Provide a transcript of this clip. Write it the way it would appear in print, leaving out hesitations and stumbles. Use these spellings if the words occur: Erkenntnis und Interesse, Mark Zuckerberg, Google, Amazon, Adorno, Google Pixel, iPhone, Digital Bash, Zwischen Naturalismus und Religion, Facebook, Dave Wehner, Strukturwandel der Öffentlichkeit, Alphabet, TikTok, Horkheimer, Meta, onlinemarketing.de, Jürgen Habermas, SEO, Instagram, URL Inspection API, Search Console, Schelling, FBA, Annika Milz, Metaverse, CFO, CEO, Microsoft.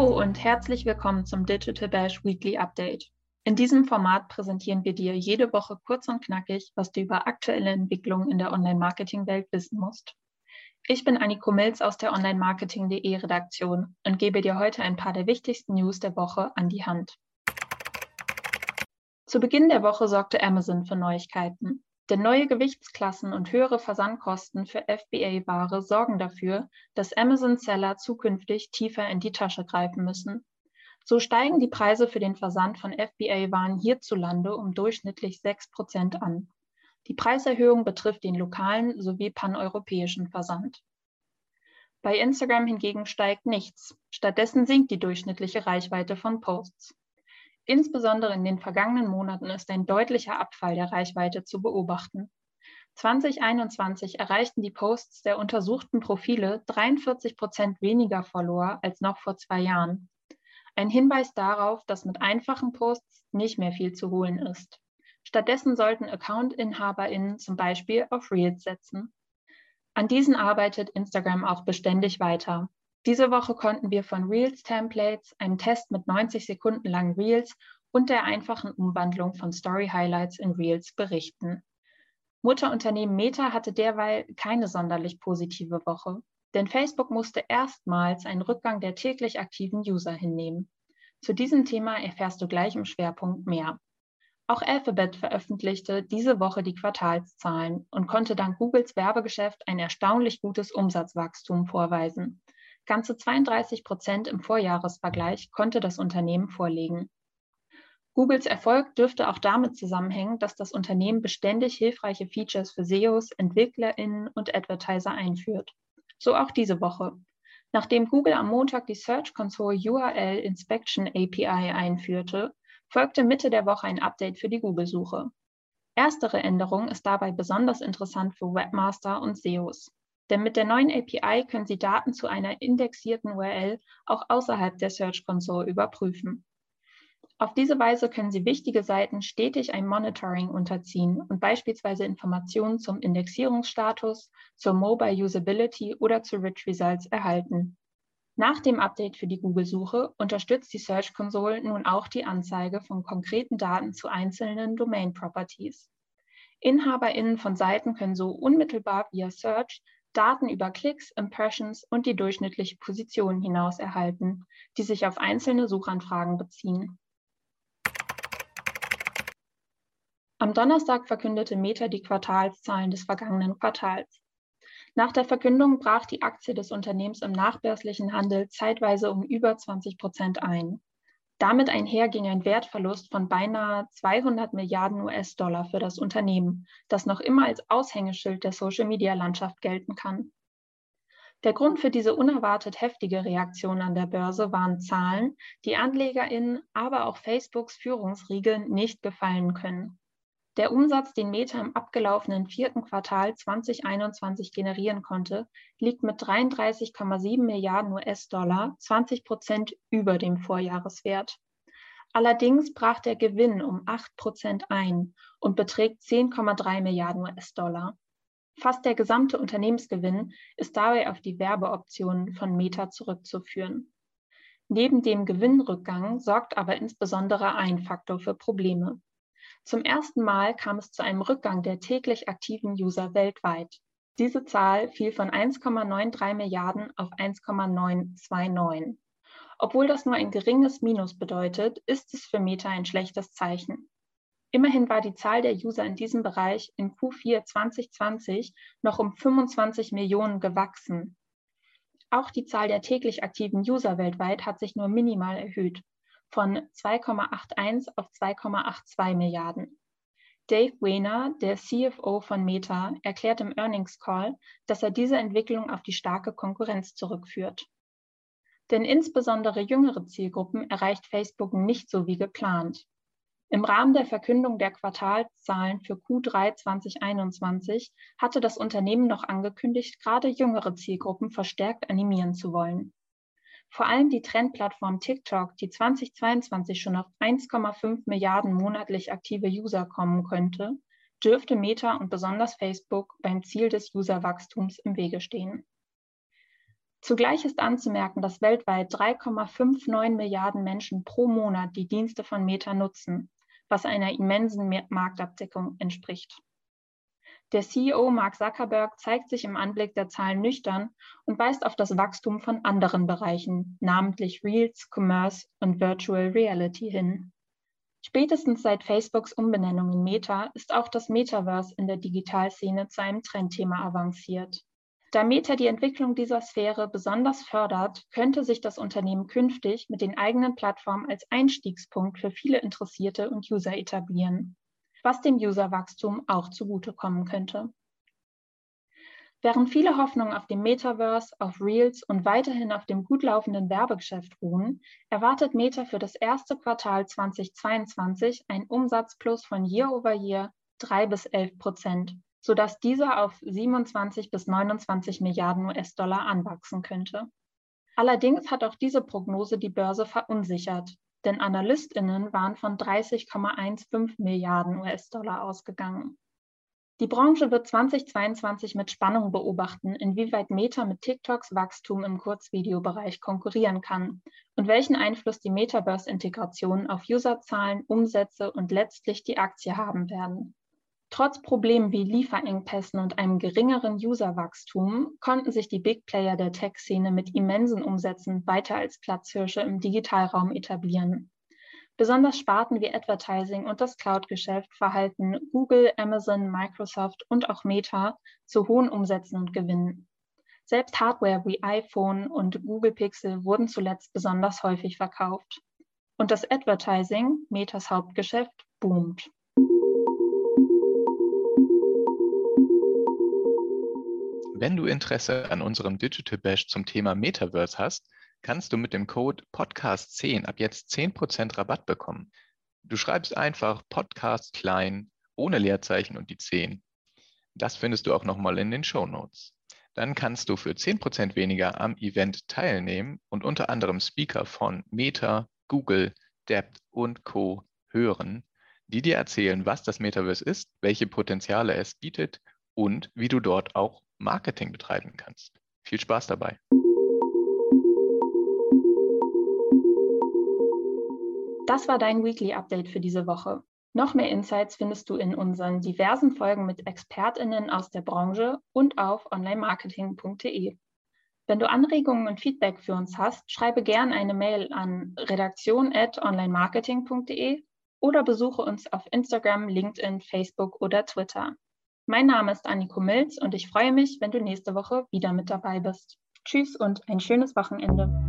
Hallo und herzlich willkommen zum Digital Bash Weekly Update. In diesem Format präsentieren wir dir jede Woche kurz und knackig, was du über aktuelle Entwicklungen in der Online-Marketing-Welt wissen musst. Ich bin Annika Milz aus der onlinemarketing.de Redaktion und gebe dir heute ein paar der wichtigsten News der Woche an die Hand. Zu Beginn der Woche sorgte Amazon für Neuigkeiten. Denn neue Gewichtsklassen und höhere Versandkosten für FBA-Ware sorgen dafür, dass Amazon-Seller zukünftig tiefer in die Tasche greifen müssen. So steigen die Preise für den Versand von FBA-Waren hierzulande um durchschnittlich 6% an. Die Preiserhöhung betrifft den lokalen sowie paneuropäischen Versand. Bei Instagram hingegen steigt nichts. Stattdessen sinkt die durchschnittliche Reichweite von Posts. Insbesondere in den vergangenen Monaten ist ein deutlicher Abfall der Reichweite zu beobachten. 2021 erreichten die Posts der untersuchten Profile 43% weniger Follower als noch vor 2 Jahren. Ein Hinweis darauf, dass mit einfachen Posts nicht mehr viel zu holen ist. Stattdessen sollten Account-InhaberInnen zum Beispiel auf Reels setzen. An diesen arbeitet Instagram auch beständig weiter. Diese Woche konnten wir von Reels-Templates, einem Test mit 90 Sekunden langen Reels und der einfachen Umwandlung von Story-Highlights in Reels berichten. Mutterunternehmen Meta hatte derweil keine sonderlich positive Woche, denn Facebook musste erstmals einen Rückgang der täglich aktiven User hinnehmen. Zu diesem Thema erfährst du gleich im Schwerpunkt mehr. Auch Alphabet veröffentlichte diese Woche die Quartalszahlen und konnte dank Googles Werbegeschäft ein erstaunlich gutes Umsatzwachstum vorweisen. Ganze 32% im Vorjahresvergleich konnte das Unternehmen vorlegen. Googles Erfolg dürfte auch damit zusammenhängen, dass das Unternehmen beständig hilfreiche Features für SEOs, EntwicklerInnen und Advertiser einführt. So auch diese Woche. Nachdem Google am Montag die Search Console URL Inspection API einführte, folgte Mitte der Woche ein Update für die Google-Suche. Erstere Änderung ist dabei besonders interessant für Webmaster und SEOs. Denn mit der neuen API können Sie Daten zu einer indexierten URL auch außerhalb der Search Console überprüfen. Auf diese Weise können Sie wichtige Seiten stetig einem Monitoring unterziehen und beispielsweise Informationen zum Indexierungsstatus, zur Mobile Usability oder zu Rich Results erhalten. Nach dem Update für die Google-Suche unterstützt die Search Console nun auch die Anzeige von konkreten Daten zu einzelnen Domain-Properties. InhaberInnen von Seiten können so unmittelbar via Search Daten über Klicks, Impressions und die durchschnittliche Position hinaus erhalten, die sich auf einzelne Suchanfragen beziehen. Am Donnerstag verkündete Meta die Quartalszahlen des vergangenen Quartals. Nach der Verkündung brach die Aktie des Unternehmens im nachbörslichen Handel zeitweise um über 20% ein. Damit einher ging ein Wertverlust von beinahe 200 Milliarden US-Dollar für das Unternehmen, das noch immer als Aushängeschild der Social-Media-Landschaft gelten kann. Der Grund für diese unerwartet heftige Reaktion an der Börse waren Zahlen, die AnlegerInnen, aber auch Facebooks Führungsriege nicht gefallen können. Der Umsatz, den Meta im abgelaufenen 4. Quartal 2021 generieren konnte, liegt mit 33,7 Milliarden US-Dollar 20% über dem Vorjahreswert. Allerdings brach der Gewinn um 8% ein und beträgt 10,3 Milliarden US-Dollar. Fast der gesamte Unternehmensgewinn ist dabei auf die Werbeoptionen von Meta zurückzuführen. Neben dem Gewinnrückgang sorgt aber insbesondere ein Faktor für Probleme. Zum ersten Mal kam es zu einem Rückgang der täglich aktiven User weltweit. Diese Zahl fiel von 1,93 Milliarden auf 1,929. Obwohl das nur ein geringes Minus bedeutet, ist es für Meta ein schlechtes Zeichen. Immerhin war die Zahl der User in diesem Bereich in Q4 2020 noch um 25 Millionen gewachsen. Auch die Zahl der täglich aktiven User weltweit hat sich nur minimal erhöht. Von 2,81 auf 2,82 Milliarden. Dave Wehner, der CFO von Meta, erklärt im Earnings Call, dass er diese Entwicklung auf die starke Konkurrenz zurückführt. Denn insbesondere jüngere Zielgruppen erreicht Facebook nicht so wie geplant. Im Rahmen der Verkündung der Quartalszahlen für Q3 2021 hatte das Unternehmen noch angekündigt, gerade jüngere Zielgruppen verstärkt animieren zu wollen. Vor allem die Trendplattform TikTok, die 2022 schon auf 1,5 Milliarden monatlich aktive User kommen könnte, dürfte Meta und besonders Facebook beim Ziel des Userwachstums im Wege stehen. Zugleich ist anzumerken, dass weltweit 3,59 Milliarden Menschen pro Monat die Dienste von Meta nutzen, was einer immensen Marktabdeckung entspricht. Der CEO Mark Zuckerberg zeigt sich im Anblick der Zahlen nüchtern und weist auf das Wachstum von anderen Bereichen, namentlich Reels, Commerce und Virtual Reality hin. Spätestens seit Facebooks Umbenennung in Meta ist auch das Metaverse in der Digitalszene zu einem Trendthema avanciert. Da Meta die Entwicklung dieser Sphäre besonders fördert, könnte sich das Unternehmen künftig mit den eigenen Plattformen als Einstiegspunkt für viele Interessierte und User etablieren, was dem Userwachstum auch zugutekommen könnte. Während viele Hoffnungen auf dem Metaverse, auf Reels und weiterhin auf dem gut laufenden Werbegeschäft ruhen, erwartet Meta für das erste Quartal 2022 einen Umsatzplus von Year-over-Year 3 bis 11%, sodass dieser auf 27 bis 29 Milliarden US-Dollar anwachsen könnte. Allerdings hat auch diese Prognose die Börse verunsichert, denn AnalystInnen waren von 30,15 Milliarden US-Dollar ausgegangen. Die Branche wird 2022 mit Spannung beobachten, inwieweit Meta mit TikToks Wachstum im Kurzvideobereich konkurrieren kann und welchen Einfluss die Metaverse-Integration auf Userzahlen, Umsätze und letztlich die Aktie haben werden. Trotz Problemen wie Lieferengpässen und einem geringeren Userwachstum konnten sich die Big Player der Tech-Szene mit immensen Umsätzen weiter als Platzhirsche im Digitalraum etablieren. Besonders Sparten wie Advertising und das Cloud-Geschäft verhalten Google, Amazon, Microsoft und auch Meta zu hohen Umsätzen und Gewinnen. Selbst Hardware wie iPhone und Google Pixel wurden zuletzt besonders häufig verkauft. Und das Advertising, Metas Hauptgeschäft, boomt. Wenn du Interesse an unserem Digital Bash zum Thema Metaverse hast, kannst du mit dem Code PODCAST10 ab jetzt 10% Rabatt bekommen. Du schreibst einfach Podcast klein, ohne Leerzeichen und die 10. Das findest du auch nochmal in den Shownotes. Dann kannst du für 10% weniger am Event teilnehmen und unter anderem Speaker von Meta, Google, Debt und Co. hören, die dir erzählen, was das Metaverse ist, welche Potenziale es bietet und wie du dort auch Marketing betreiben kannst. Viel Spaß dabei! Das war dein Weekly Update für diese Woche. Noch mehr Insights findest du in unseren diversen Folgen mit ExpertInnen aus der Branche und auf onlinemarketing.de. Wenn du Anregungen und Feedback für uns hast, schreibe gerne eine Mail an redaktion@onlinemarketing.de oder besuche uns auf Instagram, LinkedIn, Facebook oder Twitter. Mein Name ist Annika Milz und ich freue mich, wenn du nächste Woche wieder mit dabei bist. Tschüss und ein schönes Wochenende.